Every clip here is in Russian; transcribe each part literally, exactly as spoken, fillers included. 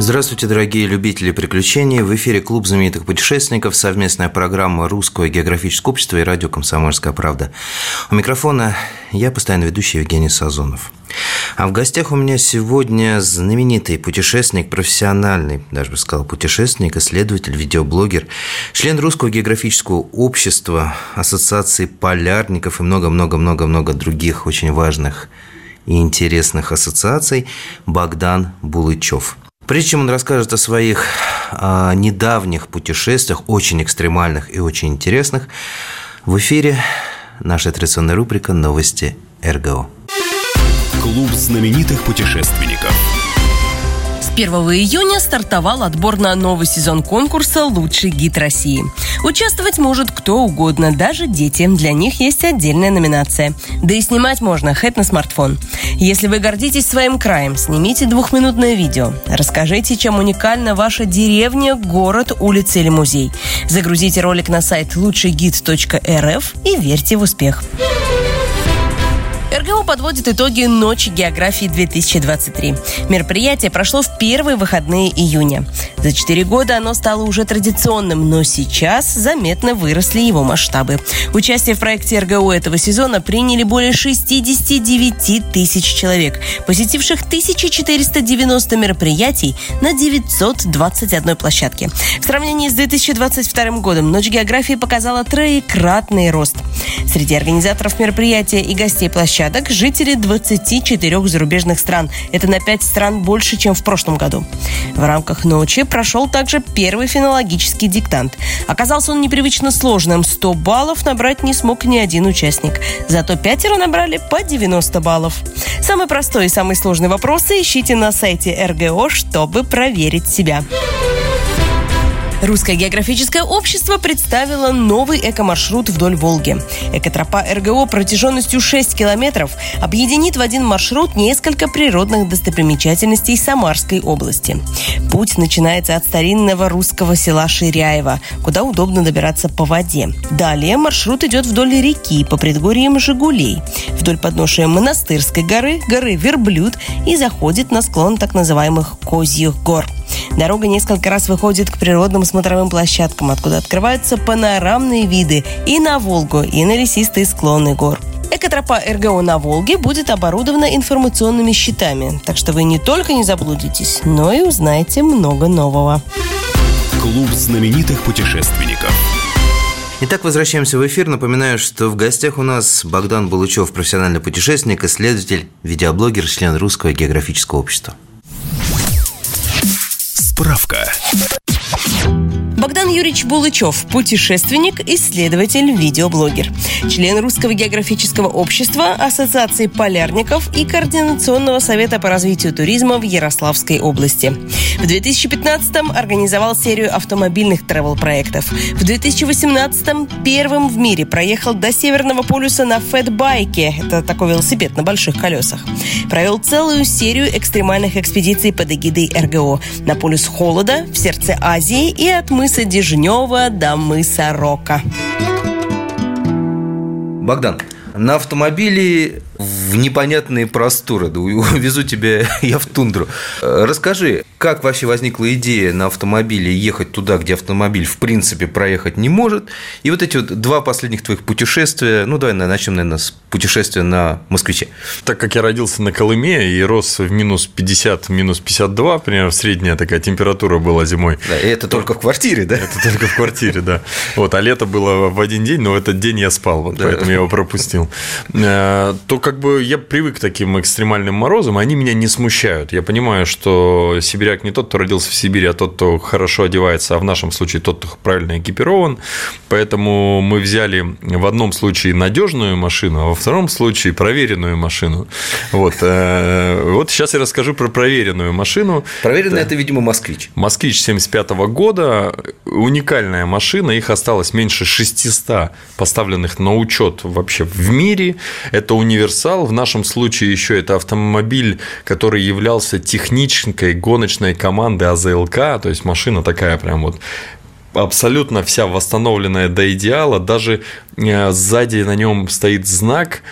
Здравствуйте, дорогие любители приключений. В эфире Клуб знаменитых путешественников, совместная программа Русского географического общества и радио «Комсомольская правда». У микрофона я, постоянно ведущий Евгений Сазонов. А в гостях у меня сегодня знаменитый путешественник, профессиональный, даже бы сказал, путешественник, исследователь, видеоблогер, член Русского географического общества, Ассоциации Полярников и много-много-много-много других очень важных и интересных ассоциаций Богдан Булычев. Прежде чем он расскажет о своих э, недавних путешествиях, очень экстремальных и очень интересных, в эфире наша традиционная рубрика «Новости РГО». Клуб знаменитых путешественников. первого июня стартовал отбор на новый сезон конкурса «Лучший гид России». Участвовать может кто угодно, даже дети. Для них есть отдельная номинация. Да и снимать можно хэт на смартфон. Если вы гордитесь своим краем, снимите двухминутное видео. Расскажите, чем уникальна ваша деревня, город, улица или музей. Загрузите ролик на сайт лучший гид точка эр эф и верьте в успех. РГО подводит итоги «Ночи географии две тысячи двадцать три». Мероприятие прошло в первые выходные июня. За четыре года оно стало уже традиционным, но сейчас заметно выросли его масштабы. Участие в проекте РГО этого сезона приняли более шестьдесят девять тысяч человек, посетивших тысяча четыреста девяносто мероприятий на девятьсот двадцать одной площадке. В сравнении с две тысячи двадцать вторым годом «Ночь географии» показала троекратный рост. Среди организаторов мероприятия и гостей площадки жители двадцати четырёх зарубежных стран. Это на пять стран больше, чем в прошлом году. В рамках ночи прошел также первый фенологический диктант. Оказался он непривычно сложным. сто баллов набрать не смог ни один участник. Зато пятеро набрали по девяносто баллов. Самый простой и самый сложный вопрос ищите на сайте РГО, чтобы проверить себя. Русское географическое общество представило новый экомаршрут вдоль Волги. Экотропа РГО протяженностью шесть километров объединит в один маршрут несколько природных достопримечательностей Самарской области. Путь начинается от старинного русского села Ширяева, куда удобно добираться по воде. Далее маршрут идет вдоль реки по предгорьям Жигулей, вдоль подножия Монастырской горы, горы Верблюд и заходит на склон так называемых Козьих гор. Дорога несколько раз выходит к природным смотровым площадкам, откуда открываются панорамные виды и на Волгу, и на лесистые склоны гор. Экотропа РГО на Волге будет оборудована информационными щитами, так что вы не только не заблудитесь, но и узнаете много нового. Клуб знаменитых путешественников. Итак, возвращаемся в эфир. Напоминаю, что в гостях у нас Богдан Булычев, профессиональный путешественник, исследователь, видеоблогер, член Русского географического общества. Справка. Богдан Юрьевич Булычев – путешественник, исследователь, видеоблогер. Член Русского географического общества, Ассоциации Полярников и Координационного совета по развитию туризма в Ярославской области. В две тысячи пятнадцатом организовал серию автомобильных тревел-проектов. В две тысячи восемнадцатом первым в мире проехал до Северного полюса на фэтбайке. Это такой велосипед на больших колесах. Провел целую серию экстремальных экспедиций под эгидой РГО. На полюс холода, в сердце Азии и от мыса С Дежнева до мыса Рока. Богдан, на автомобиле в непонятные просторы. Везу тебя я в тундру. Расскажи, как вообще возникла идея на автомобиле ехать туда, где автомобиль в принципе проехать не может? И вот эти вот два последних твоих путешествия. Ну, давай начнем, наверное, с путешествия на «Москвиче». Так как я родился на Колыме и рос в минус пятьдесят, минус пятьдесят два, примерно средняя такая температура была зимой. Да, и это только в квартире, да? Это только в квартире, да. Вот, а лето было в один день, но в этот день я спал, вот, да. Поэтому я его пропустил. То как бы я привык к таким экстремальным морозам, они меня не смущают. Я понимаю, что сибиряк не тот, кто родился в Сибири, а тот, кто хорошо одевается, а в нашем случае тот, кто правильно экипирован. Поэтому мы взяли в одном случае надежную машину, а во втором случае проверенную машину. Вот, вот сейчас я расскажу про проверенную машину. Проверенная – это, видимо, «Москвич». «Москвич» семьдесят пятого года. Уникальная машина. Их осталось меньше шестисот поставленных на учет вообще в мире. Это универсал. В нашем случае еще это автомобиль, который являлся техничкой гоночной команды А Зэ Эл Ка. То есть машина такая прям вот абсолютно вся восстановленная до идеала. Даже сзади на нем стоит знак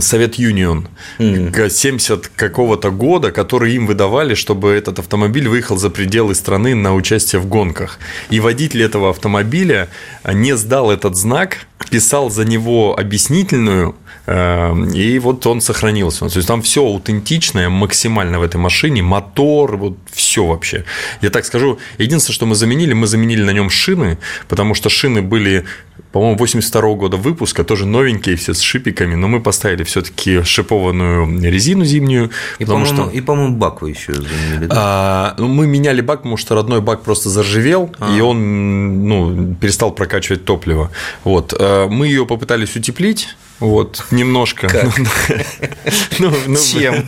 Совет Юнион семидесятого какого-то года, который им выдавали, чтобы этот автомобиль выехал за пределы страны на участие в гонках. И водитель этого автомобиля не сдал этот знак, писал за него объяснительную, и вот он сохранился. То есть там все аутентичное максимально в этой машине, мотор, вот все вообще. Я так скажу, единственное, что мы заменили, мы заменили на нем шины, потому что шины были, по-моему, восемьдесят второго года выпуска, тоже новенькие, все с шипиками, но мы поставили все-таки шипованную резину зимнюю. И, потому по-моему, что... и по-моему, бак вы еще заменили. Да? А, мы меняли бак, потому что родной бак просто заржавел, А-а-а. и он ну, перестал прокачивать топливо. Вот. Мы ее попытались утеплить. Вот, немножко. Ну, ну, Чем?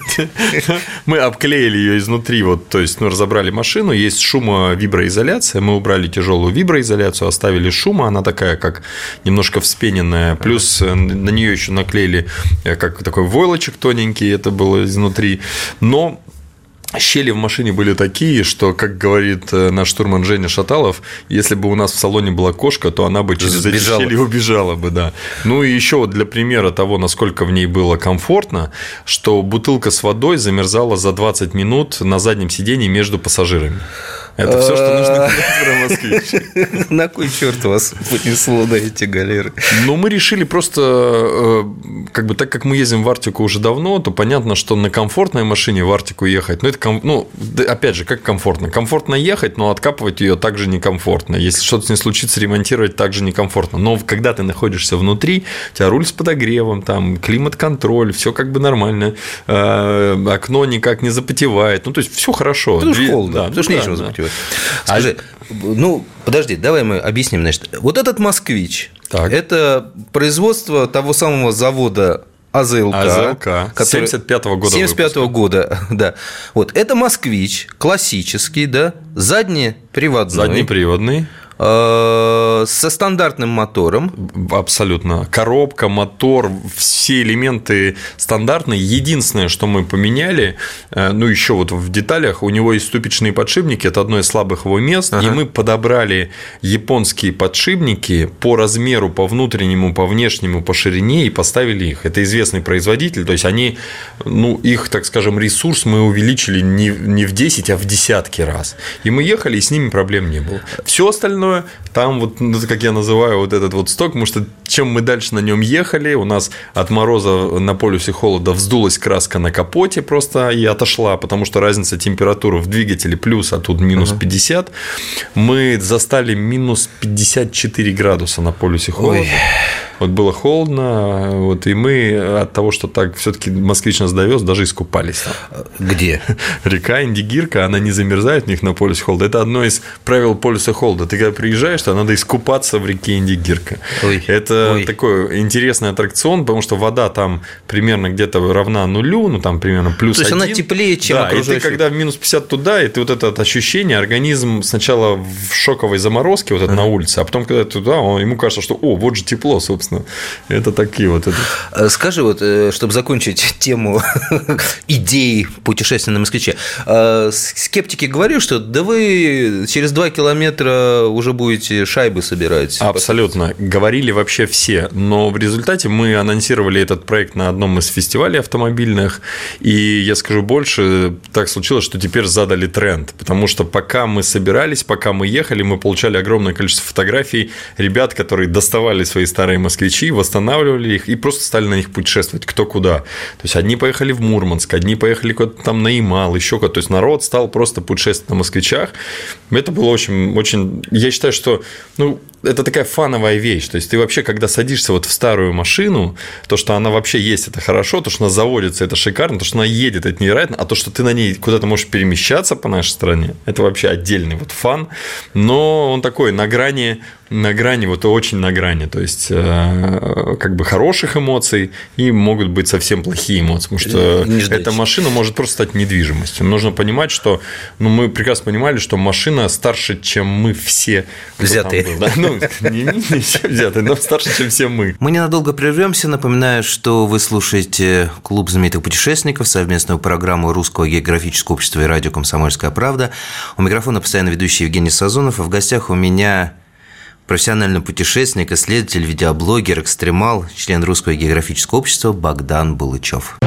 Мы обклеили ее изнутри, вот, то есть, ну, разобрали машину, есть шумо-виброизоляция, мы убрали тяжелую виброизоляцию, оставили шума, она такая, как немножко вспененная, плюс на нее еще наклеили как такой войлочек тоненький, это было изнутри, но... Щели в машине были такие, что, как говорит наш штурман Женя Шаталов, если бы у нас в салоне была кошка, то она бы через эти щели убежала бы, да. Ну и еще вот для примера того, насколько в ней было комфортно, что бутылка с водой замерзала за двадцать минут на заднем сидении между пассажирами. Это все, что нужно говорить про «Москвич». На кой черт вас понесло на эти галеры? Ну, мы решили просто, как бы так как мы ездим в Арктику уже давно, то понятно, что на комфортной машине в Арктику ехать. Но это ну, опять же, как комфортно? Комфортно ехать, но откапывать ее также некомфортно. Если что-то с ней случится, ремонтировать также некомфортно. Но когда ты находишься внутри, у тебя руль с подогревом, там климат-контроль, все как бы нормально, окно никак не запотевает. Ну, то есть все хорошо. Потому что холодно, потому что нечего запотевать. Скажи, а... ну, подожди, давай мы объясним, значит, вот этот «Москвич» – это производство того самого завода А Зэ Эл Ка, А Зэ Эл Ка. Который... семьдесят пятого года семьдесят пятого года, да. Вот, это «Москвич» классический, да, заднеприводной. Заднеприводный. Со стандартным мотором. Абсолютно. Коробка, мотор, все элементы стандартные. Единственное, что мы поменяли, ну, еще вот в деталях, у него есть ступичные подшипники, это одно из слабых его мест, ага. И мы подобрали японские подшипники по размеру, по внутреннему, по внешнему, по ширине и поставили их. Это известный производитель, то есть они, ну, их, так скажем, ресурс мы увеличили не, не в десять, а в десятки раз. И мы ехали, и с ними проблем не было. Все остальное там вот, как я называю, вот этот вот сток, потому что чем мы дальше на нем ехали, у нас от мороза на полюсе холода вздулась краска на капоте просто и отошла, потому что разница температуры в двигателе плюс, а тут минус uh-huh. пятьдесят, мы застали минус пятьдесят четыре градуса на полюсе холода. Ой. Вот было холодно, вот, и мы от того, что так все-таки «Москвич» нас довез, даже искупались там. Где? Река Индигирка, она не замерзает в них на полюсе холода. Это одно из правил полюса холода. Ты когда приезжаешь, то надо искупаться в реке Индигирка. Ой. Это Ой. такой интересный аттракцион, потому что вода там примерно где-то равна нулю, ну там примерно плюс один. То есть один. Она теплее, чем окружающая. Да, и ты когда в минус пятьдесят туда, и ты вот это ощущение, организм сначала в шоковой заморозке вот это а. на улице, а потом когда ты туда, он, ему кажется, что о, вот же тепло, собственно. Это такие вот. Это. Скажи, вот, чтобы закончить тему идей путешествия на «Москвиче», скептики говорят, что да вы через два километра уже будете шайбы собирать. Абсолютно. Говорили вообще все. Но в результате мы анонсировали этот проект на одном из фестивалей автомобильных. И я скажу больше, так случилось, что теперь задали тренд. Потому что пока мы собирались, пока мы ехали, мы получали огромное количество фотографий ребят, которые доставали свои старые «Москвичи», москвичи, восстанавливали их и просто стали на них путешествовать кто куда. То есть, одни поехали в Мурманск, одни поехали куда-то там на Ямал, еще куда-то. То есть, народ стал просто путешествовать на москвичах. Это было очень, очень... Я считаю, что... Ну, это такая фановая вещь. То есть, ты вообще, когда садишься вот в старую машину, то, что она вообще есть, это хорошо, то, что она заводится, это шикарно, то, что она едет, это невероятно, а то, что ты на ней куда-то можешь перемещаться по нашей стране, это вообще отдельный вот фан, но он такой на грани, на грани, вот очень на грани, то есть, как бы хороших эмоций и могут быть совсем плохие эмоции, потому что эта машина может просто стать недвижимостью. Нужно понимать, что, ну, мы прекрасно понимали, что машина старше, чем мы все. Взятые. Ну, не, не все взятые, но старше, чем все мы. Мы ненадолго прервемся. Напоминаю, что вы слушаете «Клуб знаменитых путешественников», совместную программу Русского географического общества и радио «Комсомольская правда». У микрофона постоянно ведущий Евгений Сазонов, а в гостях у меня профессиональный путешественник, исследователь, видеоблогер, экстремал, член Русского географического общества Богдан Булычев.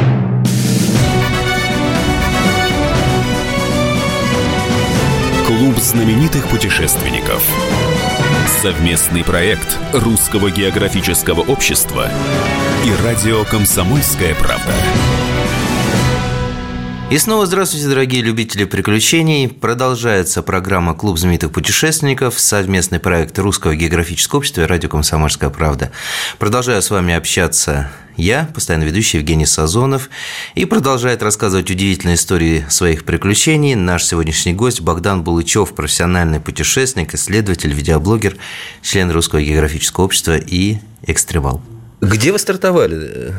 Клуб знаменитых путешественников. Совместный проект Русского географического общества и радио «Комсомольская правда». И снова здравствуйте, дорогие любители приключений. Продолжается программа «Клуб знаменитых путешественников», совместный проект Русского географического общества и радио «Комсомольская правда». Продолжаю с вами общаться я, постоянно ведущий Евгений Сазонов, и продолжает рассказывать удивительные истории своих приключений наш сегодняшний гость Богдан Булычев, профессиональный путешественник, исследователь, видеоблогер, член Русского географического общества и экстремал. Где вы стартовали?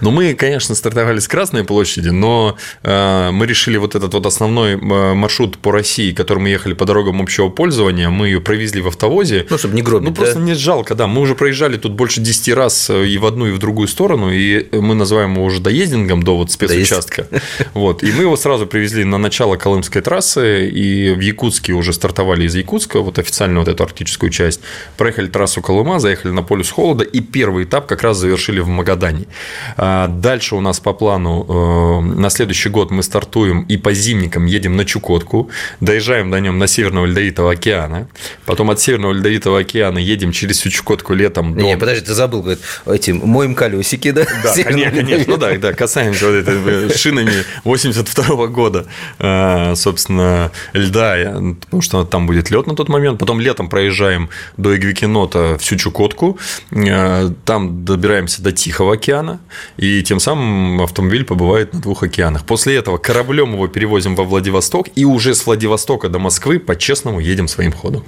Ну, мы, конечно, стартовали с Красной площади, но мы решили вот этот вот основной маршрут по России, который мы ехали по дорогам общего пользования, мы ее провезли в автовозе. Ну, чтобы не гробить, Ну, да? Просто не жалко, да. Мы уже проезжали тут больше десяти раз и в одну, и в другую сторону, и мы называем его уже доездингом до вот спецучастка. Вот. И мы его сразу привезли на начало Колымской трассы, и в Якутске уже стартовали из Якутска, вот официально вот эту арктическую часть, проехали трассу Колыма, заехали на полюс холода, и первый этап как раз завершили в Магадане. Дальше у нас по плану на следующий год мы стартуем и по зимникам едем на Чукотку, доезжаем до нем до Северного Ледовитого океана, потом от Северного Ледовитого океана едем через всю Чукотку летом. До... Не, подожди, ты забыл, говорит, этим моем колесики, да? Да, конечно, конечно, ну да, да, касаемся вот этой шинами восемьдесят второго года, собственно, льда, потому что там будет лед на тот момент, потом летом проезжаем до Игвикинота всю Чукотку, там добираемся до Тихого океана, и тем самым автомобиль побывает на двух океанах. После этого кораблем его перевозим во Владивосток, и уже с Владивостока до Москвы по-честному едем своим ходом.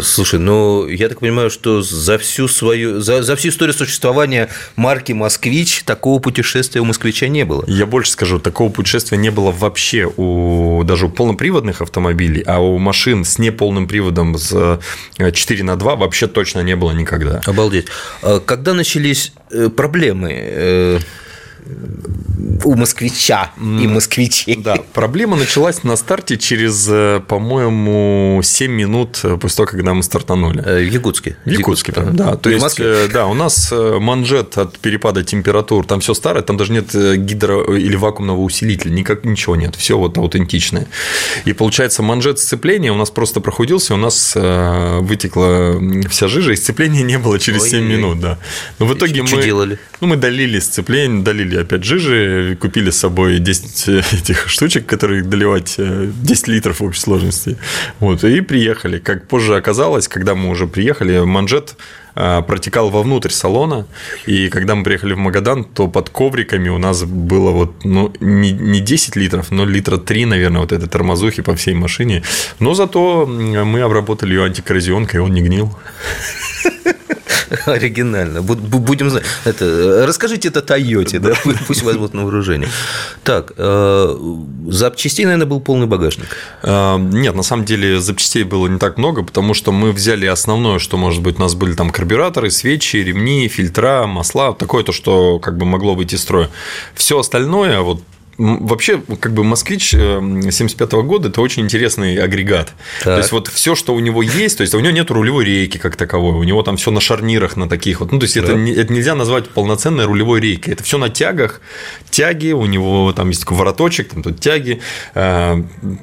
Слушай, ну, я так понимаю, что за всю свою, за, за всю историю существования марки «Москвич» такого путешествия у «Москвича» не было. Я больше скажу, такого путешествия не было вообще у, даже у полноприводных автомобилей, а у машин с неполным приводом с четыре на два вообще точно не было никогда. Обалдеть. Когда начались проблемы у москвича и москвичей? Да, проблема началась на старте через, по-моему, семь минут после того, когда мы стартанули. В Якутске. В Якутске, там, да. То есть, да, у нас манжет от перепада температур, там все старое, там даже нет гидро- или вакуумного усилителя, никак, ничего нет, все вот аутентичное. И получается, манжет сцепления у нас просто прохудился, у нас вытекла вся жижа, и сцепления не было через Ой-ой-ой. семь минут, да. Но в итоге что мы делали? Ну, мы долили сцепление, долили опять жижи, купили с собой десять этих штучек, которые доливать десять литров в общей сложности. Вот, и приехали. Как позже оказалось, когда мы уже приехали, манжет протекал вовнутрь салона, и когда мы приехали в Магадан, то под ковриками у нас было вот, ну, не, не десять литров, но литра три, наверное, вот этой тормозухи по всей машине. Но зато мы обработали ее антикоррозионкой, и он не гнил. Оригинально. Будем знать. Это, расскажите это Тойоте, да? Пусть возьмут на вооружение. Так, запчастей, наверное, был полный багажник. Нет, на самом деле запчастей было не так много, потому что мы взяли основное, что, может быть, у нас были там карбюраторы, свечи, ремни, фильтра, масла, такое то, что как бы могло выйти из строя. Все остальное, вот Вообще, как бы «Москвич» семьдесят пятого года – это очень интересный агрегат. Так. То есть, вот все, что у него есть, то есть, у него нет рулевой рейки как таковой, у него там все на шарнирах, на таких вот. Ну, то есть, да. это, это нельзя назвать полноценной рулевой рейкой. Это все на тягах, тяги, у него там есть такой вороточек, там тут тяги,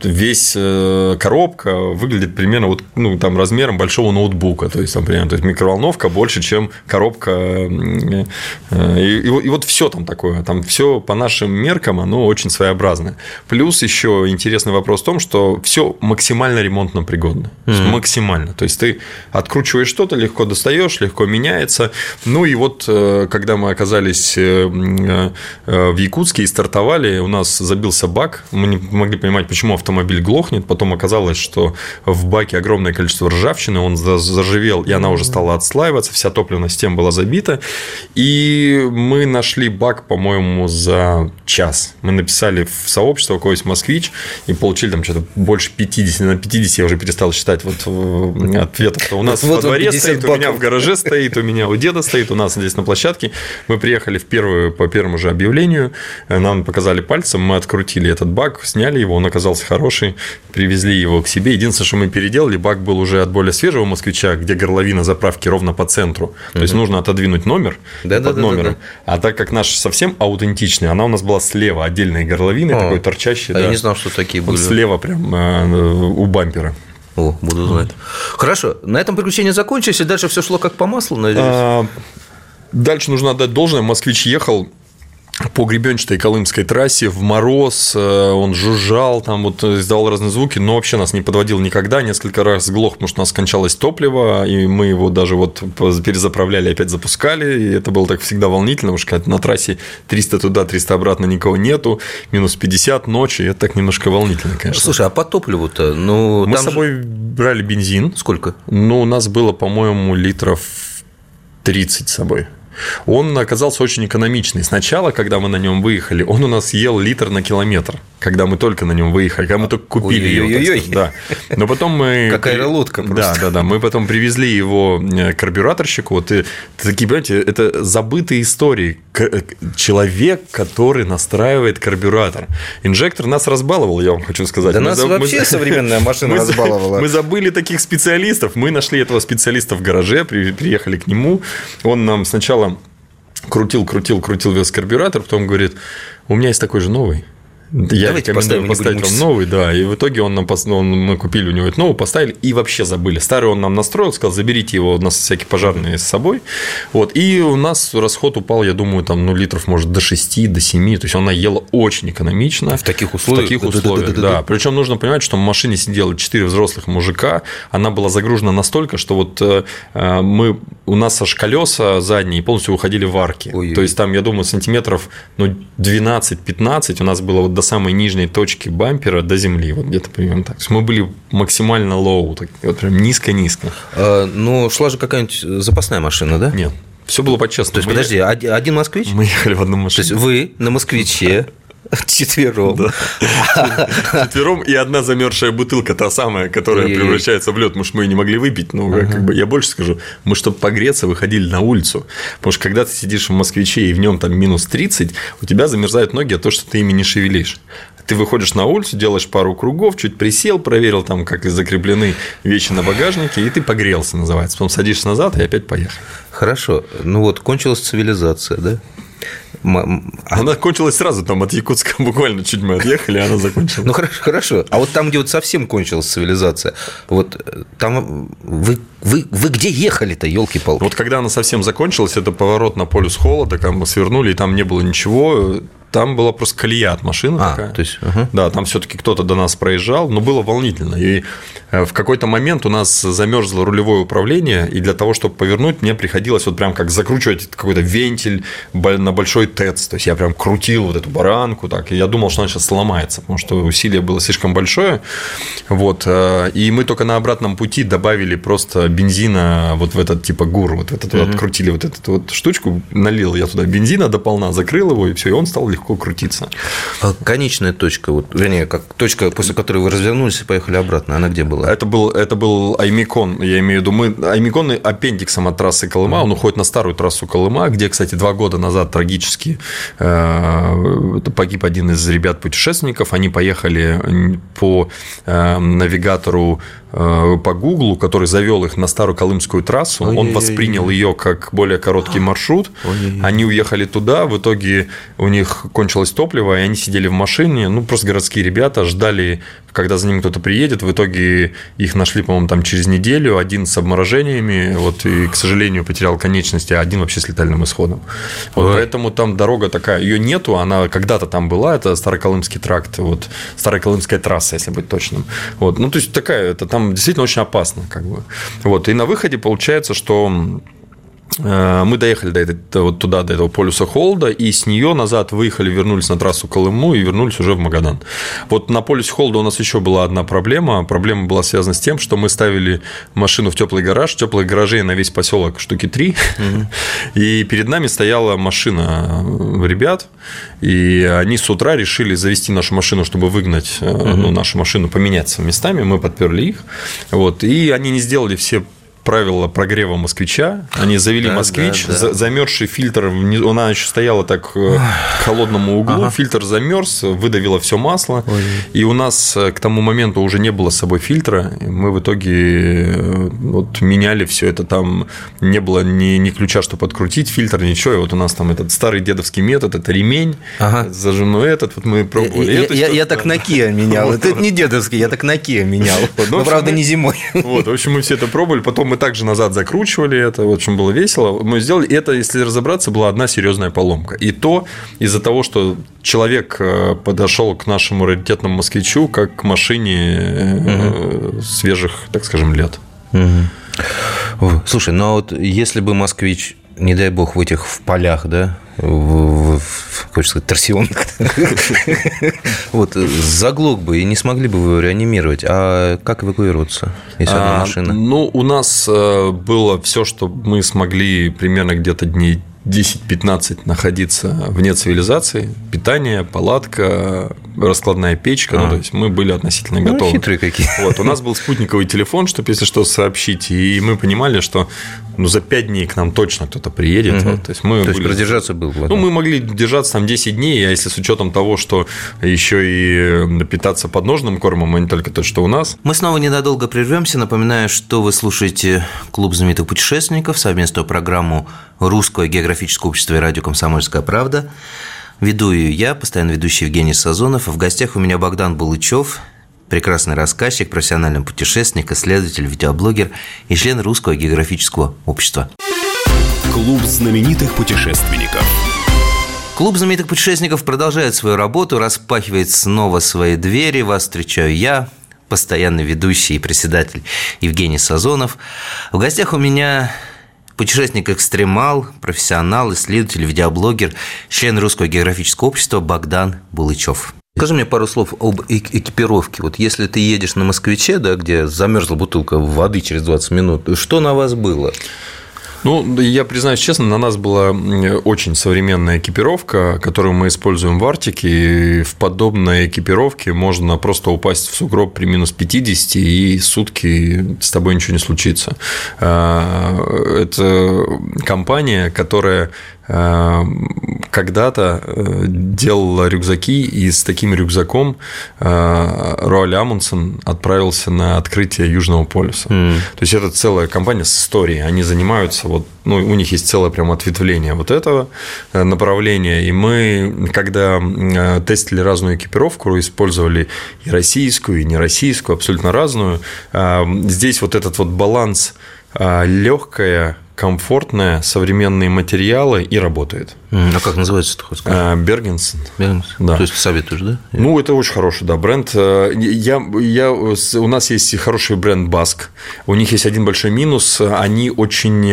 весь коробка выглядит примерно вот, ну, там, размером большого ноутбука. То есть, там, примерно, то есть, микроволновка больше, чем коробка. И, и, и вот все там такое. Там все по нашим меркам, оно очень своеобразное. Плюс еще интересный вопрос в том, что все максимально ремонтно пригодно. Mm-hmm. Максимально. То есть, ты откручиваешь что-то, легко достаешь, легко меняется. Ну и вот, когда мы оказались в Якутске и стартовали, у нас забился бак. Мы не могли понимать, почему автомобиль глохнет. Потом оказалось, что в баке огромное количество ржавчины, он заживел, и она уже стала отслаиваться, вся топливная система была забита. И мы нашли бак, по-моему, за час. Мы написали в сообщество, у кого есть «Москвич», и получили там что-то больше пятьдесят, на пятьдесят я уже перестал считать вот ответов, что у нас вот во дворе стоит, баков. У меня в гараже стоит, у меня у деда стоит, у нас здесь на площадке. Мы приехали в первую, по первому же объявлению, нам показали пальцем, мы открутили этот бак, сняли его, он оказался хороший, привезли его к себе. Единственное, что мы переделали, бак был уже от более свежего «Москвича», где горловина заправки ровно по центру, то есть, нужно отодвинуть номер да, под да, номером, да, да, да. А так как наша совсем аутентичная, она у нас была слева, отдельные горловины, а, такой торчащий. А да. Я не знал, что такие были. Он слева прям э, у бампера. О, буду знать. Mm. Хорошо, на этом приключения закончились, и дальше все шло как по маслу, надеюсь? А, дальше нужно отдать должное. «Москвич» ехал по гребенчатой Колымской трассе в мороз, он жужжал, там вот издавал разные звуки, но вообще нас не подводил никогда, несколько раз глох, потому что у нас кончалось топливо, и мы его даже вот перезаправляли, опять запускали, и это было так всегда волнительно, потому что на трассе триста туда, триста обратно никого нету, минус пятьдесят, ночи, это так немножко волнительно, конечно. Слушай, а по топливу-то? Ну, мы с собой же... брали бензин. Сколько? Ну, у нас было, по-моему, литров тридцать с собой. Он оказался очень экономичный. Сначала, когда мы на нем выехали, он у нас ел литр на километр. Когда мы только на нем выехали, когда мы только купили его. Да. Но потом мы... Как аэролодка просто. Да, да, да. Мы потом привезли его к карбюраторщику. Вот и, такие, понимаете, это забытые истории. Человек, который настраивает карбюратор. Инжектор нас разбаловал, я вам хочу сказать. Да мы нас за... вообще мы... современная машина разбаловала. Мы забыли таких специалистов. Мы нашли этого специалиста в гараже, приехали к нему. Он нам сначала крутил, крутил, крутил весь карбюратор, потом говорит, у меня есть такой же новый. Я Давайте рекомендую поставим, поставить вам новый, да, и в итоге он нам, он, мы купили у него этот новый, поставили и вообще забыли. Старый он нам настроил, сказал, заберите его, у нас всякие пожарные с собой, вот, и у нас расход упал, я думаю, там, ну, литров, может, до шести, до семи, то есть, она ела очень экономично. В таких условиях? В таких условиях, да, причем нужно понимать, что в машине сидело четыре взрослых мужика, она была загружена настолько, что вот мы, у нас аж колеса задние полностью уходили в арки, Ой-ой-ой. то есть, там, я думаю, сантиметров, ну, двенадцать-пятнадцать у нас было вот до самой нижней точки бампера, до земли, вот где-то примерно так. То есть, мы были максимально лоу, вот прям низко-низко. А, ну, шла же какая-нибудь запасная машина, да? Нет, все было по-честному. То есть, мы подожди, ехали... один «Москвич»? Мы ехали в одну машину. То есть, вы на «Москвиче» четвером. Да. Четвером и одна замерзшая бутылка, та самая, которая и... превращается в лед. Может, мы ее не могли выпить, но ага. как бы, я больше скажу, мы, чтобы погреться, выходили на улицу. Потому что когда ты сидишь в «Москвиче» и в нем там минус тридцать, у тебя замерзают ноги от того, что ты ими не шевелишь. Ты выходишь на улицу, делаешь пару кругов, чуть присел, проверил, там, как закреплены вещи на багажнике, и ты погрелся, называется. Потом садишься назад и опять поехал. Хорошо. Ну вот, кончилась цивилизация, да? Она кончилась сразу, там от Якутска буквально чуть мы отъехали, она закончилась. Ну, хорошо, хорошо. А вот там, где вот совсем кончилась цивилизация, вот там вы, вы, вы где ехали-то, елки-палки? Вот когда она совсем закончилась, это поворот на полюс холода, когда мы свернули, и там не было ничего. Там была просто колея от машины а, такая. То есть, угу. Да, там все-таки кто-то до нас проезжал, но было волнительно. И в какой-то момент у нас замерзло рулевое управление, и для того, чтобы повернуть, мне приходилось вот прям как закручивать какой-то вентиль на большой ТЭЦ. То есть, я прям крутил вот эту баранку, так, и я думал, что она сейчас сломается, потому что усилие было слишком большое. Вот, и мы только на обратном пути добавили просто бензина вот в этот типа гур, вот в этот, угу. вот, открутили вот эту вот штучку, налил я туда бензина дополна, закрыл его, и все, и он стал легко. крутиться. А конечная точка, вот, вернее, как точка, после которой вы развернулись и поехали обратно, она где была? было? Это был, это был Аймикон, я имею в виду. Мы, Аймикон аппендиксом от трассы Колыма, mm-hmm. он уходит на старую трассу Колыма, где, кстати, два года назад трагически погиб один из ребят-путешественников. Они поехали по навигатору по Гуглу, который завел их на старую Колымскую трассу. Ой-ой-ой. Он воспринял ее как более короткий маршрут. Ой-ой-ой. Они уехали туда, в итоге у них кончилось топливо, и они сидели в машине, ну, просто городские ребята, ждали, когда за ними кто-то приедет. В итоге их нашли, по-моему, там через неделю, один с обморожениями, вот, и, к сожалению, потерял конечности, а один вообще с летальным исходом. Вот, поэтому там дорога такая, ее нету, она когда-то там была, это Староколымский тракт, вот, Староколымская трасса, если быть точным. Вот, ну, то есть, такая, это там действительно очень опасно, как бы. Вот. И на выходе получается, что мы доехали до этого, вот туда, до этого полюса холода, и с нее назад выехали, вернулись на трассу Колыму и вернулись уже в Магадан. Вот на полюсе холода у нас еще была одна проблема. Проблема была связана с тем, что мы ставили машину в теплый гараж, теплых гаражей на весь поселок штуки три, и перед нами стояла машина ребят, и они с утра решили завести нашу машину, чтобы выгнать нашу машину, поменяться местами, мы подперли их, вот, и они не сделали все правила прогрева москвича. Они завели да, москвич, да, да. замерзший фильтр, она еще стояла так к холодному углу, ага. фильтр замерз, выдавило все масло, Ой. и у нас к тому моменту уже не было с собой фильтра, мы в итоге вот меняли все это, там не было ни, ни ключа, чтобы открутить фильтр, ничего, и вот у нас там этот старый дедовский метод, это ремень, ага. зажимной этот, вот мы пробовали. Я, это я, я так на Kia менял, это не дедовский, я так на Kia менял, но правда не зимой. Вот, в общем, мы все это пробовали, потом мы также назад закручивали это, в общем, было весело. Мы сделали это, если разобраться, была одна серьезная поломка. И то из-за того, что человек подошел к нашему раритетному москвичу как к машине угу. свежих, так скажем, лет. Угу. Слушай, ну а вот если бы москвич, не дай бог, в этих в полях, да, в, в, в хочется сказать, торсионных, вот, заглох бы, и не смогли бы вы его реанимировать. А как эвакуироваться, если одна машина? Ну, у нас было все, что мы смогли примерно где-то дней десять-пятнадцать находиться вне цивилизации, питание, палатка, раскладная печка, а. ну, то есть мы были относительно готовы. Ну, хитрые какие. Вот, у нас был спутниковый телефон, чтобы, если что, сообщить, и мы понимали, что ну, за пять дней к нам точно кто-то приедет. Угу. Вот, то есть, мы то были... есть продержаться было? Ну, мы могли держаться там десять дней, а если с учетом того, что еще и питаться подножным кормом, а не только то, что у нас. Мы снова ненадолго прервемся. Напоминаю, что вы слушаете «Клуб знаменитых путешественников», совместную программу Русского географического общество и радио «Комсомольская правда». Веду ее я, постоянно ведущий Евгений Сазонов. В гостях у меня Богдан Булычев, прекрасный рассказчик, профессиональный путешественник, исследователь, видеоблогер и член Русского географического общества. Клуб знаменитых путешественников. Клуб знаменитых путешественников продолжает свою работу, распахивает снова свои двери. Вас встречаю я, постоянный ведущий и председатель Евгений Сазонов. В гостях у меня... путешественник-экстремал, профессионал, исследователь, видеоблогер, член Русского географического общества Богдан Булычев. Скажи мне пару слов об экипировке. Вот если ты едешь на москвиче, да, где замерзла бутылка воды через двадцать минут, что на вас было? Ну, я признаюсь честно, на нас была очень современная экипировка, которую мы используем в Арктике, и в подобной экипировке можно просто упасть в сугроб при минус пятьдесят, и сутки с тобой ничего не случится. Это компания, которая... когда-то делала рюкзаки, и с таким рюкзаком Роаль Амундсен отправился на открытие Южного полюса. Mm. То есть, это целая компания с историей, они занимаются, вот, ну, у них есть целое прям ответвление вот этого направления, и мы, когда тестили разную экипировку, использовали и российскую, и нероссийскую, абсолютно разную, здесь вот этот вот баланс легкая, комфортная, современные материалы и работает. А как называется это, хоть сказать? Бергенс. Бергенс. Да. То есть, советуешь, да? Ну, это очень хороший, да, бренд. Я, я, у нас есть хороший бренд Баск. У них есть один большой минус. Они очень...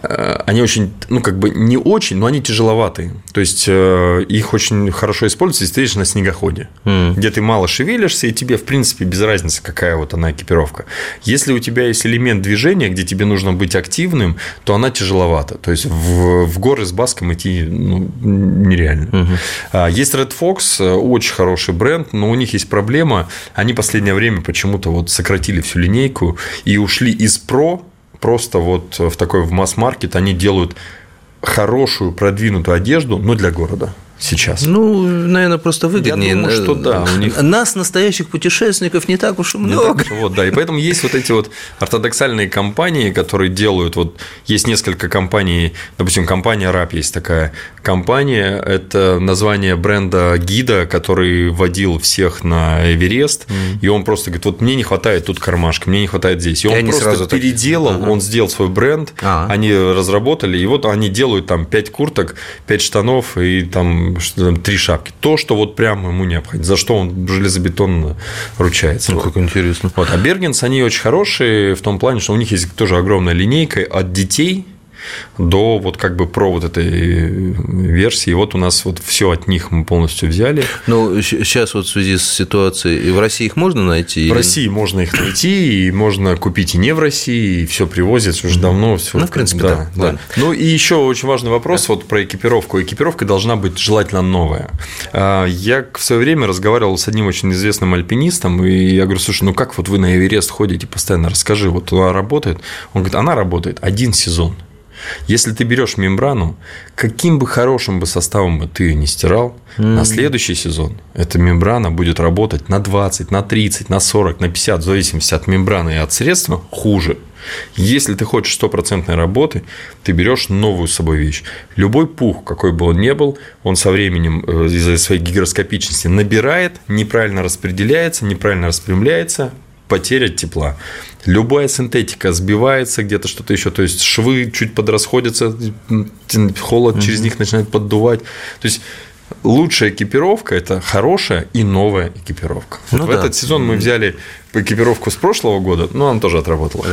Они очень, ну, как бы не очень, но они тяжеловатые. То есть, их очень хорошо используется, если ты едешь на снегоходе, mm. где ты мало шевелишься, и тебе, в принципе, без разницы, какая вот она экипировка. Если у тебя есть элемент движения, где тебе нужно нужно быть активным, то она тяжеловата. То есть в, в горы с баском идти ну, нереально. Угу. Есть Red Fox, очень хороший бренд, но у них есть проблема. Они в последнее время почему-то вот сократили всю линейку и ушли из про просто вот в такой в масс-маркет. Они делают хорошую продвинутую одежду, но для города. Сейчас. Ну, наверное, просто выгоднее. Я думаю, что да. У них... Нас, настоящих путешественников, не так уж и много. Так, вот, да. И поэтому есть вот эти вот ортодоксальные компании, которые делают... Вот, есть несколько компаний. Допустим, компания «Рап» есть такая компания. Это название бренда гида, который водил всех на Эверест. Mm-hmm. И он просто говорит, вот мне не хватает тут кармашка, мне не хватает здесь. И, и он просто переделал, так... ага. он сделал свой бренд, ага. они разработали. И вот они делают там пять курток, пять штанов и там... три шапки. То, что вот прямо ему необходимо, за что он железобетонно ручается. Ну, как интересно. Вот. А Бергенс, они очень хорошие в том плане, что у них есть тоже огромная линейка от детей до вот как бы про вот этой версии. И вот у нас вот все от них мы полностью взяли. Ну, сейчас вот в связи с ситуацией, в России их можно найти? В России можно их найти, и можно купить и не в России, и все привозят уже давно. Всё. Ну, в принципе, да, да, да. да. Ну, и еще очень важный вопрос да. вот про экипировку. Экипировка должна быть желательно новая. Я в свое время разговаривал с одним очень известным альпинистом, и я говорю, слушай, ну как вот вы на Эверест ходите постоянно, расскажи, вот она работает? Он говорит, она работает один сезон. Если ты берешь мембрану, каким бы хорошим бы составом бы ты ее не стирал, mm-hmm. на следующий сезон эта мембрана будет работать на двадцать, на тридцать, на сорок, на пятьдесят, в зависимости от мембраны и от средства, хуже. Если ты хочешь стопроцентной работы, ты берешь новую с собой вещь. Любой пух, какой бы он ни был, он со временем из-за своей гигроскопичности набирает, неправильно распределяется, неправильно распрямляется, потеря тепла. Любая синтетика сбивается, где-то что-то еще, то есть швы чуть подрасходятся, холод mm-hmm. через них начинает поддувать. То есть лучшая экипировка – это хорошая и новая экипировка. Ну, вот да. В этот сезон мы взяли экипировку с прошлого года, но она тоже отработала.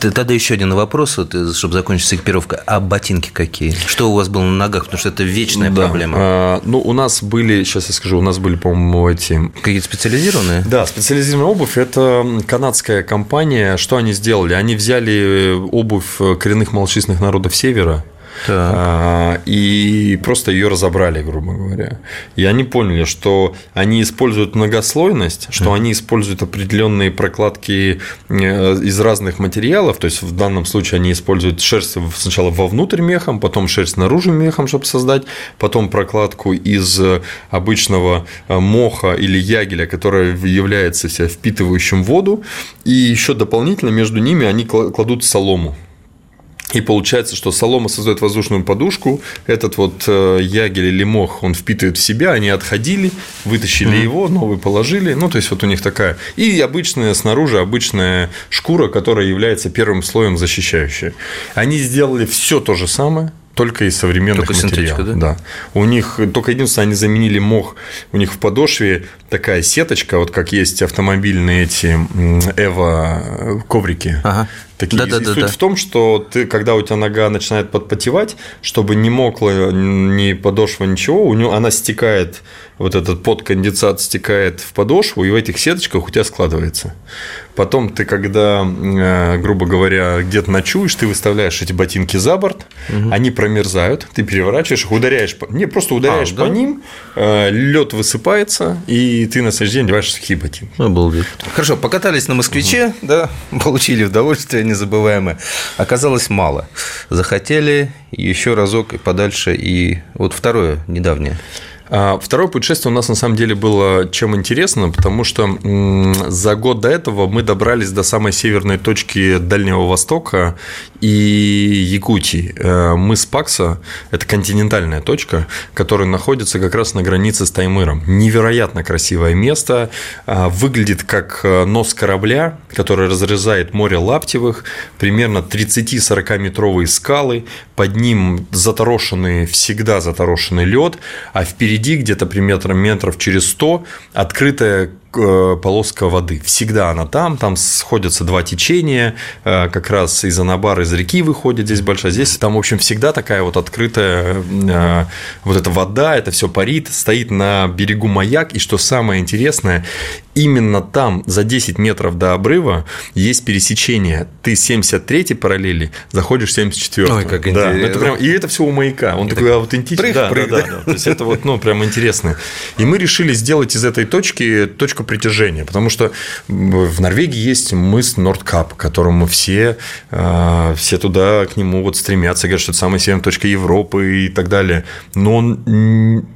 Тогда еще один вопрос, чтобы закончить экипировка. А ботинки какие? Что у вас было на ногах? Потому что это вечная да. проблема. Ну, у нас были, сейчас я скажу, у нас были, по-моему, эти… Какие-то специализированные? Да, специализированная обувь – это канадская компания. Что они сделали? Они взяли обувь коренных малочисленных народов Севера. Так. И просто ее разобрали, грубо говоря. И они поняли, что они используют многослойность, что mm-hmm. они используют определенные прокладки из разных материалов. То есть в данном случае они используют шерсть сначала вовнутрь мехом, потом шерсть наружу мехом, чтобы создать, потом прокладку из обычного моха или ягеля, которая является себя впитывающим воду. И еще дополнительно между ними они кладут солому. И получается, что солома создает воздушную подушку, этот вот ягель или мох, он впитывает в себя, они отходили, вытащили mm-hmm. его, новый положили, ну, то есть, вот у них такая. И обычная снаружи, обычная шкура, которая является первым слоем защищающей. Они сделали все то же самое, только из современных только материалов. Синтетика, да? Да. У них только единственное, они заменили мох. У них в подошве такая сеточка, вот как есть автомобильные эти эво коврики. Ага. Такие. Да, да, да, суть да. в том, что ты, когда у тебя нога начинает подпотевать, чтобы не мокла ни подошва, ничего, у нее она стекает, вот этот подконденсат стекает в подошву, и в этих сеточках у тебя складывается. Потом ты, когда, грубо говоря, где-то ночуешь, ты выставляешь эти ботинки за борт, угу. они промерзают, ты переворачиваешь их, ударяешь по, не, просто ударяешь а, по да? ним, лед высыпается, и ты на следующий день одеваешь сухие ботинки. Обалдеть. Хорошо, покатались на москвиче, угу. да, получили удовольствие незабываемое. Оказалось, мало. Захотели еще разок и подальше, и вот второе, недавнее. Второе путешествие у нас на самом деле было чем интересно, потому что за год до этого мы добрались до самой северной точки Дальнего Востока и Якутии. Мыс Пакса – это континентальная точка, которая находится как раз на границе с Таймыром. Невероятно красивое место, выглядит как нос корабля, который разрезает море лаптевых, примерно тридцать-сорокаметровые скалы, под ним заторошенный, всегда заторошенный лед, а впереди где-то метров через сто открытая полоска воды. Всегда она там, там сходятся два течения, как раз из Анабара, из реки выходит, здесь большая, здесь, там, в общем, всегда такая вот открытая вот эта вода, это все парит, стоит на берегу маяк, и что самое интересное, именно там за десять метров до обрыва есть пересечение, ты с семьдесят третьей параллели заходишь в семьдесят четвёртую. Ой, как да, интересно. Это прям, и это все у маяка, он это такой аутентичный. Прыг, да, прыг, да, да, да, да, то есть это вот, ну, прям интересно. И мы решили сделать из этой точки точку притяжения, потому что в Норвегии есть мыс Нордкап, к которому все, все туда к нему вот стремятся, говорят, что это самая северная точка Европы и так далее, но он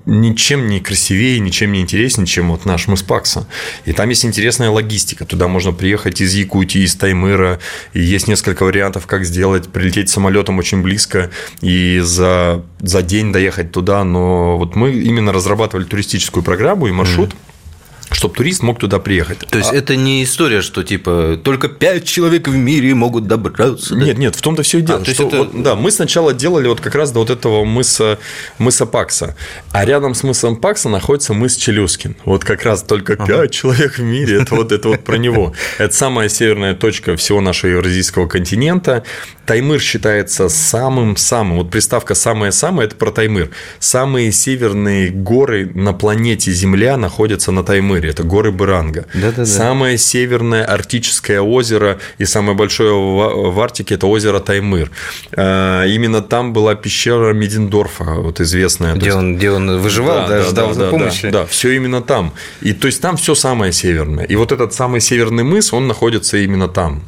ничем не красивее, ничем не интереснее, чем вот наш мыс Пакса, и там есть интересная логистика, туда можно приехать из Якутии, из Таймыра, и есть несколько вариантов, как сделать, прилететь самолетом очень близко и за, за день доехать туда, но вот мы именно разрабатывали туристическую программу и маршрут, mm-hmm. чтобы турист мог туда приехать. То есть, а... это не история, что, типа, только пять человек в мире могут добраться? Да? Нет, нет, в том-то все и дело. А, что, это... вот, да, мы сначала делали вот как раз до вот этого мыса, мыса Пакса, а рядом с мысом Пакса находится мыс Челюскин. Вот как раз только пять ага. человек в мире, это вот, это вот про него. Это самая северная точка всего нашего евразийского континента. Таймыр считается самым-самым, вот приставка «самое-самое» – это про Таймыр. Самые северные горы на планете Земля находятся на Таймыре. Это горы Баранга. Да-да-да. Самое северное арктическое озеро и самое большое в Арктике – это озеро Таймыр. Именно там была пещера Медендорфа, вот известная. Где, есть... он, где он выживал, да, да, ждал да, да, помощи. Да, да, да, все именно там. И, то есть, там все самое северное. И вот этот самый северный мыс, он находится именно там.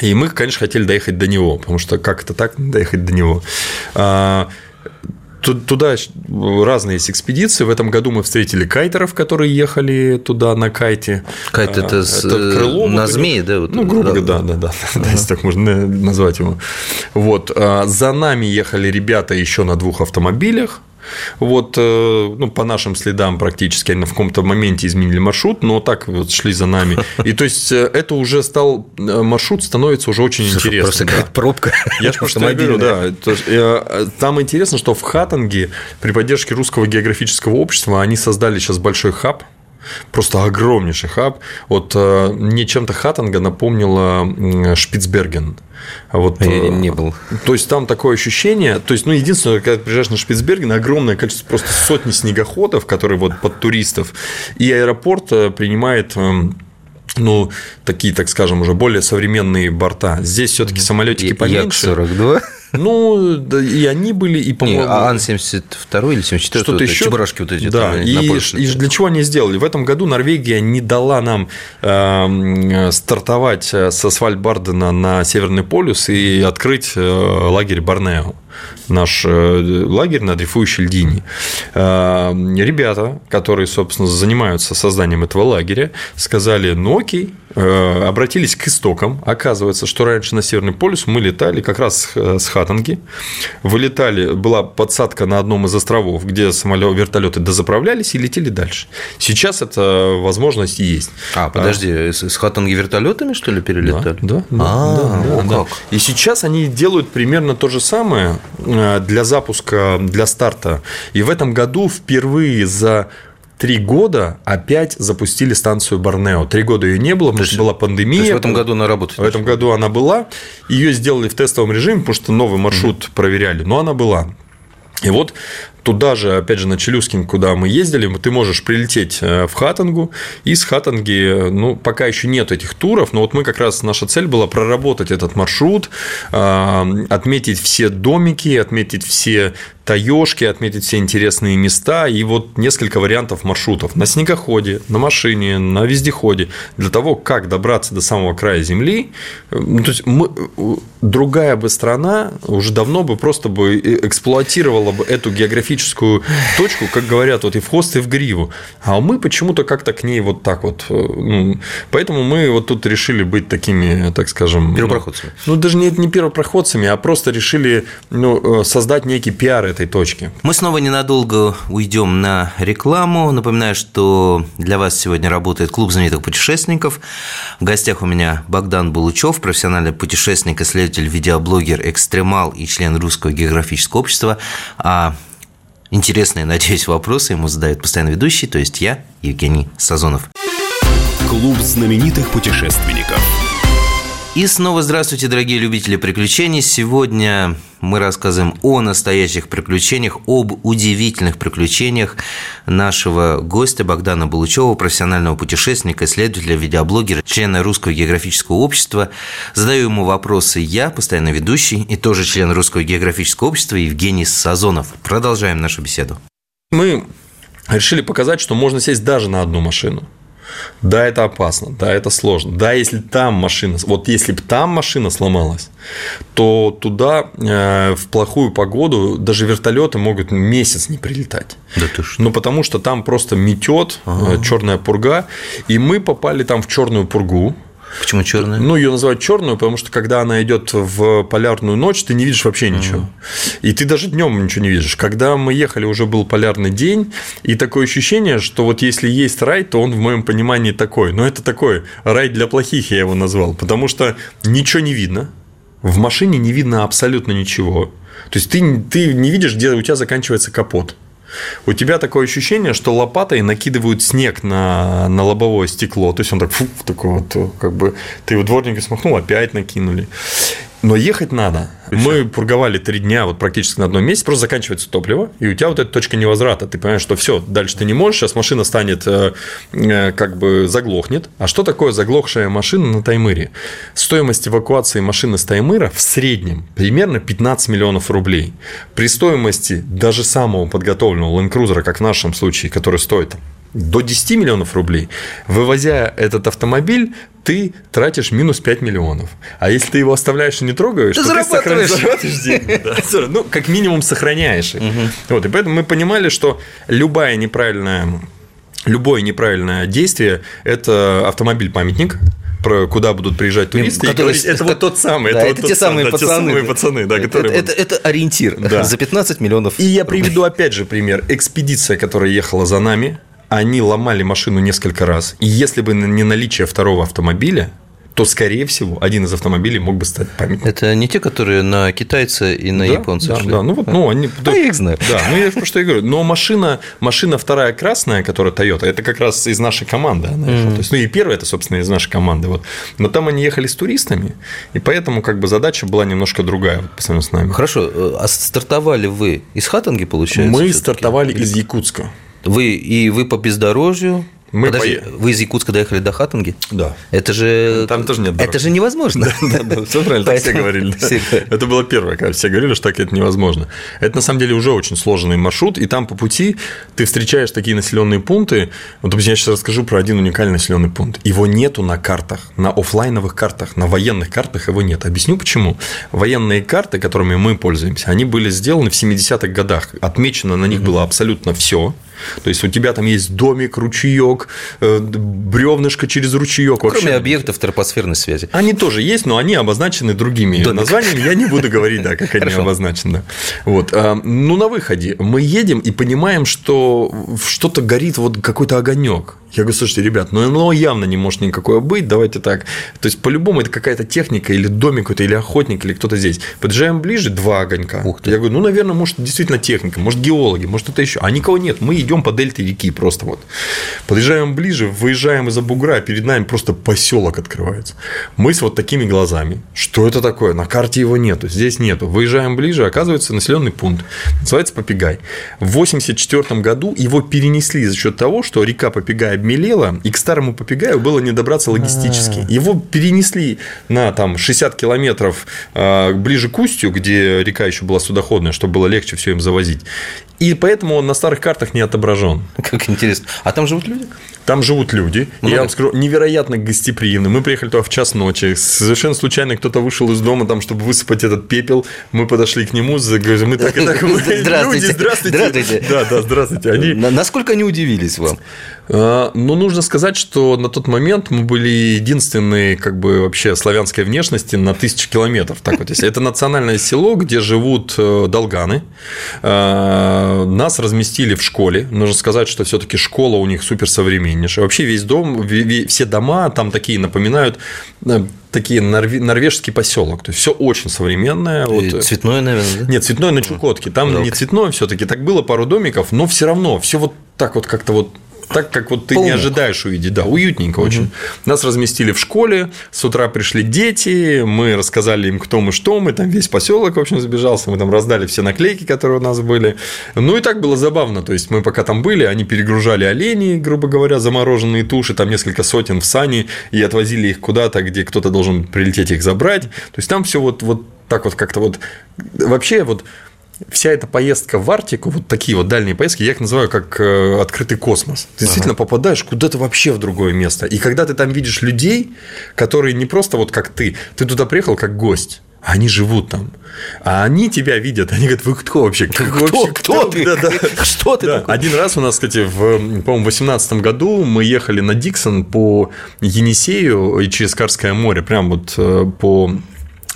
И мы, конечно, хотели доехать до него, потому что как это так, доехать до него. Туда разные есть экспедиции. В этом году мы встретили кайтеров, которые ехали туда на кайте. Кайт – это, с... это крылом, на змее, да? Вот, ну, грубо говоря, да, да, да, да, да, если так можно назвать его. Вот. За нами ехали ребята еще на двух автомобилях. Вот, ну, по нашим следам практически, они в каком-то моменте изменили маршрут, но так вот шли за нами. И то есть, это уже стал, маршрут становится уже очень Слушай, интересным. Просто да. какая-то пробка. Я же просто говорю, да. Там интересно, что в Хатанге при поддержке Русского географического общества они создали сейчас большой хаб. Просто огромнейший хаб. Вот мне чем-то Хатанга напомнила Шпицберген. Вот, я не был. То есть, там такое ощущение. То есть, ну, единственное, когда ты приезжаешь на Шпицберген, огромное количество, просто сотни снегоходов, которые вот под туристов. И аэропорт принимает... Ну, такие, так скажем, уже более современные борта. Здесь все-таки самолетики поменьше. Як сорок два. Ну, да, и они были, и, по-моему... А Ан-семьдесят два или семьдесят четыре, что-то вот еще. Чебурашки вот эти. Да, и, и для чего они сделали? В этом году Норвегия не дала нам э, стартовать с Свальбардена на Северный полюс и открыть э, лагерь Барнео. Наш лагерь на дрейфующей льдине. Ребята, которые, собственно, занимаются созданием этого лагеря, сказали, ну окей, обратились к истокам. Оказывается, что раньше на Северный полюс мы летали как раз с Хатанги. Вылетали, была подсадка на одном из островов, где самолеты, вертолеты дозаправлялись и летели дальше. Сейчас эта возможность есть. А, подожди, а... с Хатанги вертолетами, что ли, перелетали? Да, да. да, а, да, да, да. Как? И сейчас они делают примерно то же самое для запуска, для старта. И в этом году впервые за три года опять запустили станцию Барнео. Три года ее не было, потому что была пандемия. То есть в этом году она работает. В этом году она была. Ее сделали в тестовом режиме, потому что новый маршрут mm-hmm. проверяли. Но она была. И вот туда же, опять же, на Челюскин, куда мы ездили, ты можешь прилететь в Хатангу, и с Хатанги, ну, пока еще нет этих туров, но вот мы как раз, наша цель была проработать этот маршрут, отметить все домики, отметить все таёшки, отметить все интересные места, и вот несколько вариантов маршрутов на снегоходе, на машине, на вездеходе, для того, как добраться до самого края Земли. Ну, то есть, мы, другая бы страна уже давно бы просто бы эксплуатировала бы эту географию, точку, как говорят, вот и в хвост, и в гриву. А мы почему-то как-то к ней вот так вот. Ну, поэтому мы вот тут решили быть такими, так скажем… Первопроходцами. Ну, ну даже нет, не первопроходцами, а просто решили ну, создать некий пиар этой точки. Мы снова ненадолго уйдем на рекламу. Напоминаю, что для вас сегодня работает Клуб знаменитых путешественников. В гостях у меня Богдан Булычев, профессиональный путешественник, исследователь, видеоблогер, экстремал и член Русского географического общества. А интересные, надеюсь, вопросы ему задают постоянно ведущий, то есть я, Евгений Сазонов. Клуб знаменитых путешественников. И снова здравствуйте, дорогие любители приключений. Сегодня мы рассказываем о настоящих приключениях, об удивительных приключениях нашего гостя Богдана Булычева, профессионального путешественника, исследователя, видеоблогера, члена Русского географического общества. Задаю ему вопросы я, постоянно ведущий, и тоже член Русского географического общества Евгений Сазонов. Продолжаем нашу беседу. Мы решили показать, что можно сесть даже на одну машину. Да, это опасно, да, это сложно. Да, если там машина, вот если бы там машина сломалась, то туда э, в плохую погоду даже вертолеты могут месяц не прилетать. Да ты что? Ну, потому что там просто метет ага. черная пурга, и мы попали там в черную пургу. Почему черная? Ну, ее называют черную, потому что когда она идет в полярную ночь, ты не видишь вообще ничего. Mm. И ты даже днем ничего не видишь. Когда мы ехали, уже был полярный день, и такое ощущение, что вот если есть рай, то он в моем понимании такой. Но это такой рай для плохих, я его назвал, потому что ничего не видно. В машине не видно абсолютно ничего. То есть ты, ты не видишь, где у тебя заканчивается капот. У тебя такое ощущение, что лопатой накидывают снег на, на лобовое стекло. То есть он так фу, такой вот, как бы ты его дворником смахнул, опять накинули. Но ехать надо. Мы пурговали три дня вот практически на одном месте, просто заканчивается топливо, и у тебя вот эта точка невозврата. Ты понимаешь, что все, дальше ты не можешь, сейчас машина станет, как бы заглохнет. А что такое заглохшая машина на Таймыре? Стоимость эвакуации машины с Таймыра в среднем примерно пятнадцать миллионов рублей. При стоимости даже самого подготовленного ленд-крузера, как в нашем случае, который стоит до десять миллионов рублей, вывозя этот автомобиль, ты тратишь минус пять миллионов. А если ты его оставляешь и не трогаешь, ты то зарабатываешь. ты зарабатываешь деньги. Да. Ну, как минимум, сохраняешь их. Угу. Вот, и поэтому мы понимали, что любое неправильное, любое неправильное действие – это автомобиль-памятник, куда будут приезжать туристы. Который, говорить, это как, вот тот самый. Да, это вот это тот те, самые сам, пацаны, да, те самые пацаны. Да, это, которые это, это, это ориентир да. за пятнадцать миллионов рублей. И я приведу опять же пример. Экспедиция, которая ехала за нами, они ломали машину несколько раз. И если бы не наличие второго автомобиля, то, скорее всего, один из автомобилей мог бы стать памятником. Это не те, которые на китайца и на да, японца да, шли? Да, ну вот, ну они... А да, я их знаю. Да, ну я про что и говорю. Но машина, машина вторая красная, которая Toyota, это как раз из нашей команды. Она mm-hmm. То есть, ну и первая, это, собственно, из нашей команды. Вот. Но там они ехали с туристами, и поэтому как бы задача была немножко другая вот, по сравнению с нами. Хорошо, а стартовали вы из Хатанги, получается? Мы стартовали или... из Якутска. Вы и вы по бездорожью. Мы Подожди, по... Вы из Якутска доехали до Хатанги? Да. Это же, Там тоже нет дорог. Это же невозможно. Все правильно, так все говорили. Это было первое, когда все говорили, что так это невозможно. Это на самом деле уже очень сложный маршрут, и там по пути ты встречаешь такие населенные пункты. Вот, допустим, я сейчас расскажу про один уникальный населенный пункт. Его нету на картах, на офлайновых картах, на военных картах его нет. Объясню почему. Военные карты, которыми мы пользуемся, они были сделаны в семидесятых годах. Отмечено на них было абсолютно все. То есть у тебя там есть домик, ручеек, бревнышко через ручеек. Кроме вообще объектов тропосферной связи. Они тоже есть, но они обозначены другими домик. названиями. Я не буду говорить, да, как они обозначены. Вот. Ну, на выходе мы едем и понимаем, что что-то горит, вот какой-то огонек. Я говорю, слушайте, ребят, ну оно явно не может никакое быть, давайте так. То есть, по-любому, это какая-то техника, или домик какой-то, или охотник, или кто-то здесь. Подъезжаем ближе, два огонька. Я говорю, ну, наверное, может, действительно техника, может, геологи, может, это еще. А никого нет, мы идем по дельте реки просто вот. Подъезжаем ближе, выезжаем из-за бугра, перед нами просто поселок открывается. Мы с вот такими глазами. Что это такое? На карте его нету, здесь нету. Выезжаем ближе, оказывается, населенный пункт. Называется Попигай. В восемьдесят четвёртом году его перенесли за счет того, что река Попигай мелела, и к старому Попигаю было не добраться логистически. А-а-а. Его перенесли на там, шестьдесят километров э, ближе к устью, где река еще была судоходная, чтобы было легче все им завозить. И поэтому он на старых картах не отображен. Как интересно. А там живут люди? Там живут люди. Ну, я вам скажу, невероятно гостеприимны. Мы приехали туда в час ночи. Совершенно случайно кто-то вышел из дома, там, чтобы высыпать этот пепел. Мы подошли к нему, говорим, мы так и так. Здравствуйте. Здравствуйте. Да, да, здравствуйте. Насколько они удивились вам? Ну, нужно сказать, что на тот момент мы были единственные, как бы, вообще славянской внешности на тысячу километров. Так вот, если это национальное село, где живут долганы. Нас разместили в школе. Нужно сказать, что все-таки школа у них суперсовременнейшая. Вообще весь дом, все дома там такие напоминают такие норвежский поселок. То есть все очень современное. Вот. Цветное, наверное, да? Нет, цветное на Чукотке. Там Рок. не цветное все-таки. Так было пару домиков, но все равно все вот так вот как-то вот. так, как вот ты Полненько. не ожидаешь увидеть. Да, уютненько угу. очень. Нас разместили в школе, с утра пришли дети, мы рассказали им, кто мы, что мы, там весь поселок, в общем, забежался, мы там раздали все наклейки, которые у нас были. Ну, и так было забавно, то есть, мы пока там были, они перегружали оленей, грубо говоря, замороженные туши, там несколько сотен в сани, и отвозили их куда-то, где кто-то должен прилететь их забрать. То есть, там все вот, вот так вот как-то вот... Вообще, вот... Вся эта поездка в Арктику, вот такие вот дальние поездки, я их называю как открытый космос. Ты действительно ага. попадаешь куда-то вообще в другое место. И когда ты там видишь людей, которые не просто вот как ты, ты туда приехал как гость, а они живут там. А они тебя видят, они говорят, вы кто вообще? Кто, кто, кто ты? Да, да. Что ты да. такой? Один раз у нас, кстати, в, по-моему, в восемнадцатом году мы ехали на Диксон по Енисею и через Карское море, прям вот по...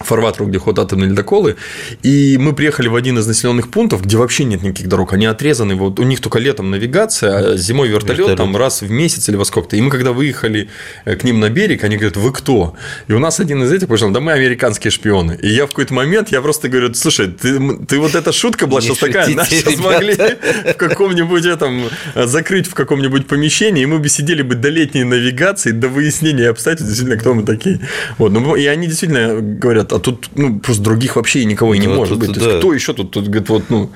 фарватеру, где ходят атомные ледоколы, и мы приехали в один из населенных пунктов, где вообще нет никаких дорог, они отрезаны, вот у них только летом навигация, а зимой вертолет, вертолет. там раз в месяц или во сколько-то, и мы когда выехали к ним на берег, они говорят, вы кто? И у нас один из этих пришел, да мы американские шпионы, и я в какой-то момент, я просто говорю, слушай, ты, ты вот эта шутка была сейчас такая, нас сейчас могли в каком-нибудь этом, закрыть в каком-нибудь помещении, и мы бы сидели бы до летней навигации, до выяснения обстоятельств, действительно, кто мы такие, вот, ну, и они действительно говорят, а тут ну, просто других вообще никого и не ну, может тут, быть. Да. То есть, кто еще тут, тут говорит, вот, ну.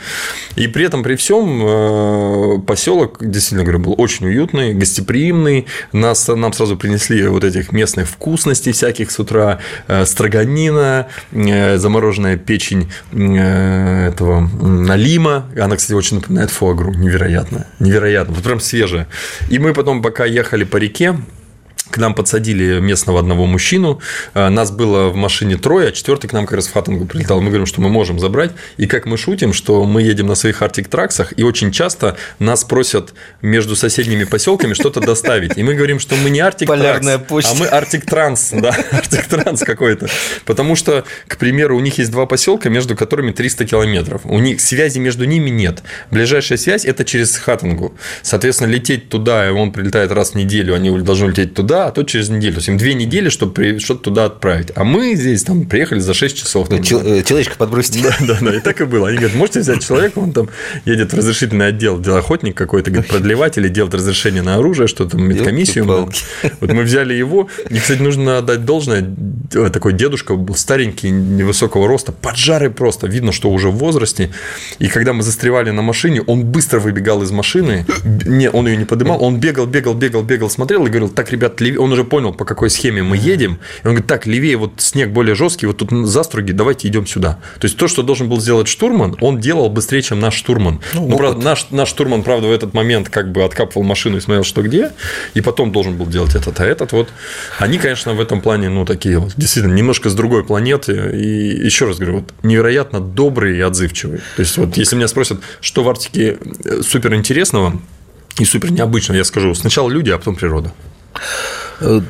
И при этом, при всем, поселок, действительно говорю, был очень уютный, гостеприимный. Нас, нам сразу принесли вот этих местных вкусностей всяких с утра: строганина, замороженная печень этого налима. Она, кстати, очень напоминает фуагру. Невероятно. Невероятно. Вот прям свежая. И мы потом, пока ехали по реке, к нам подсадили местного одного мужчину, нас было в машине трое, а четвертый к нам как раз в Хатангу прилетал. Мы говорим, что мы можем забрать, и как мы шутим, что мы едем на своих Arctic Tracks'ах, и очень часто нас просят между соседними поселками что-то доставить, и мы говорим, что мы не Arctic Tracks, а мы Arctic Trans, да, Arctic Trans какой-то, потому что, к примеру, у них есть два поселка, между которыми триста километров, у них связи между ними нет, ближайшая связь – это через Хатангу, соответственно, лететь туда, и он прилетает раз в неделю, они должны лететь туда, а то через неделю. То есть, им две недели, чтобы что-то туда отправить. А мы здесь там приехали за шесть часов. Ну, чел- человечка подбросить. Да, да, да. И так и было. Они говорят, можете взять человека, он там едет в разрешительный отдел, делоохотник какой-то, говорит, продлевать или делать разрешение на оружие, что-то, медкомиссию. Вот мы взяли его. И, кстати, нужно отдать должное. Такой дедушка был старенький, невысокого роста, поджарый просто. Видно, что уже в возрасте. И когда мы застревали на машине, он быстро выбегал из машины. Не, он ее не поднимал. Он бегал, бегал, бегал, бегал, смотрел и говорил, так, ребят, он уже понял, по какой схеме мы едем. И он говорит, так, левее, вот снег более жесткий, вот тут заструги, давайте идем сюда. То есть, то, что должен был сделать штурман, он делал быстрее, чем наш штурман. Ну, ну, правда, наш, наш штурман, правда, в этот момент как бы откапывал машину и смотрел, что где, и потом должен был делать этот, а этот вот. Они, конечно, в этом плане, ну, такие вот, действительно, немножко с другой планеты. И еще раз говорю, вот невероятно добрые и отзывчивые. То есть, вот если меня спросят, что в Арктике суперинтересного и супернеобычного, я скажу, сначала люди, а потом природа.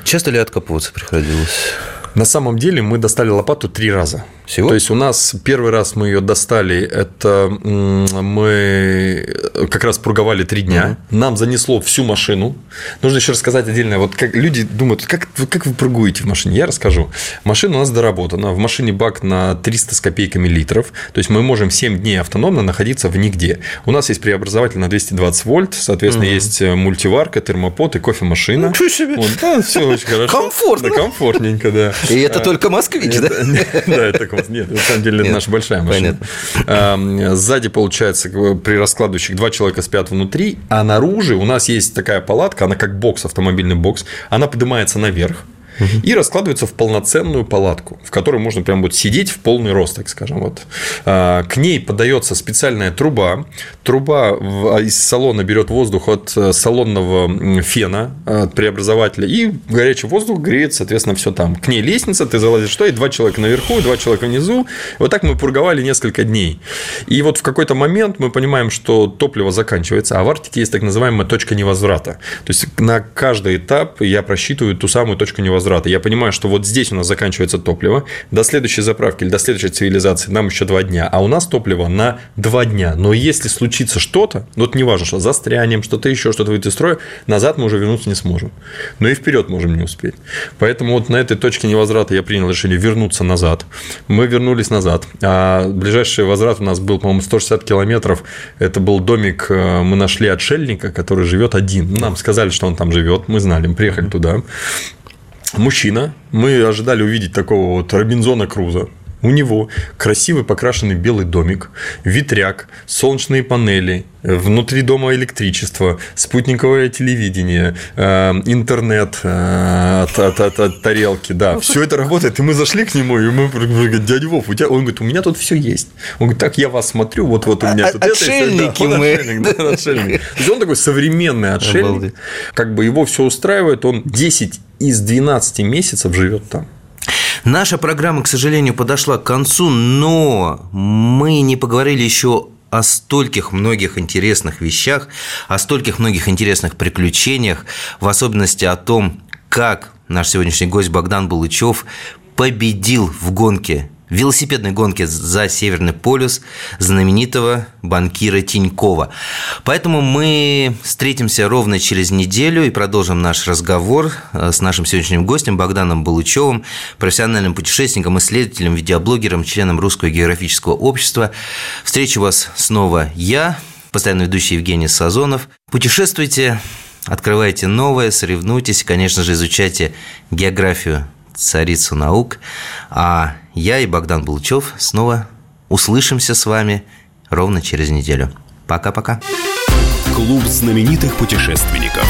Часто ли откапываться приходилось? На самом деле мы достали лопату три раза. Всего? То есть, у нас первый раз мы ее достали, это мы как раз пурговали три дня, угу. Нам занесло всю машину. Нужно еще рассказать отдельно, вот как люди думают, как, как вы пургуете в машине? Я расскажу. Машина у нас доработана, в машине бак на триста с копейками литров, то есть, мы можем семь дней автономно находиться в нигде. У нас есть преобразователь на двести двадцать вольт, соответственно, угу. есть мультиварка, термопод и кофемашина. Ничего себе! Вот, да, все очень хорошо. Комфортно. Да, комфортненько, да. И это только москвич, да? Да, это комфортно. Нет, на самом деле, это наша большая машина. Понятно. Сзади, получается, при раскладывающих два человека спят внутри, а наружу у нас есть такая палатка, она как бокс, автомобильный бокс, она поднимается наверх и раскладывается в полноценную палатку, в которой можно прям вот сидеть в полный рост, так скажем. Вот. К ней подается специальная труба. Труба из салона берет воздух от салонного фена, от преобразователя, и горячий воздух греет, соответственно, все там. К ней лестница, ты залазишь, что и два человека наверху, два человека внизу. Вот так мы пурговали несколько дней. И вот в какой-то момент мы понимаем, что топливо заканчивается, а в Арктике есть так называемая точка невозврата. То есть, на каждый этап я просчитываю ту самую точку невозврата. возврата. Я понимаю, что вот здесь у нас заканчивается топливо, до следующей заправки или до следующей цивилизации нам еще два дня, а у нас топливо на два дня. Но если случится что-то, вот неважно, что застрянем, что-то еще, что-то выйдет из строя, назад мы уже вернуться не сможем. Но и вперед можем не успеть. Поэтому вот на этой точке невозврата я принял решение вернуться назад. Мы вернулись назад. А ближайший возврат у нас был, по-моему, сто шестьдесят километров. Это был домик, мы нашли отшельника, который живет один. Нам сказали, что он там живет. Мы знали, мы приехали туда. Мужчина. Мы ожидали увидеть такого вот Робинзона Круза. У него красивый покрашенный белый домик, ветряк, солнечные панели, внутри дома электричество, спутниковое телевидение, интернет от, от, от, от тарелки, да, все это работает. И мы зашли к нему, и мы говорим: дядя Вов, у тебя... Он говорит: у меня тут все есть. Он говорит: так я вас смотрю, вот вот у меня тут отшельники это. Отшельники мы. Отшельник. То есть он такой современный отшельник, как бы его все устраивает, он десять из двенадцати месяцев живет там. Наша программа, к сожалению, подошла к концу, но мы не поговорили еще о стольких многих интересных вещах, о стольких многих интересных приключениях, в особенности о том, как наш сегодняшний гость Богдан Булычев победил в гонке, в велосипедной гонке за Северный полюс знаменитого банкира Тинькова. Поэтому мы встретимся ровно через неделю и продолжим наш разговор с нашим сегодняшним гостем Богданом Булычевым, профессиональным путешественником, исследователем, видеоблогером, членом Русского географического общества. Встречу вас снова я, постоянно ведущий Евгений Сазонов. Путешествуйте, открывайте новое, соревнуйтесь, конечно же, изучайте географию, царицу наук. А я и Богдан Булычев снова услышимся с вами ровно через неделю. Пока-пока. Клуб знаменитых путешественников.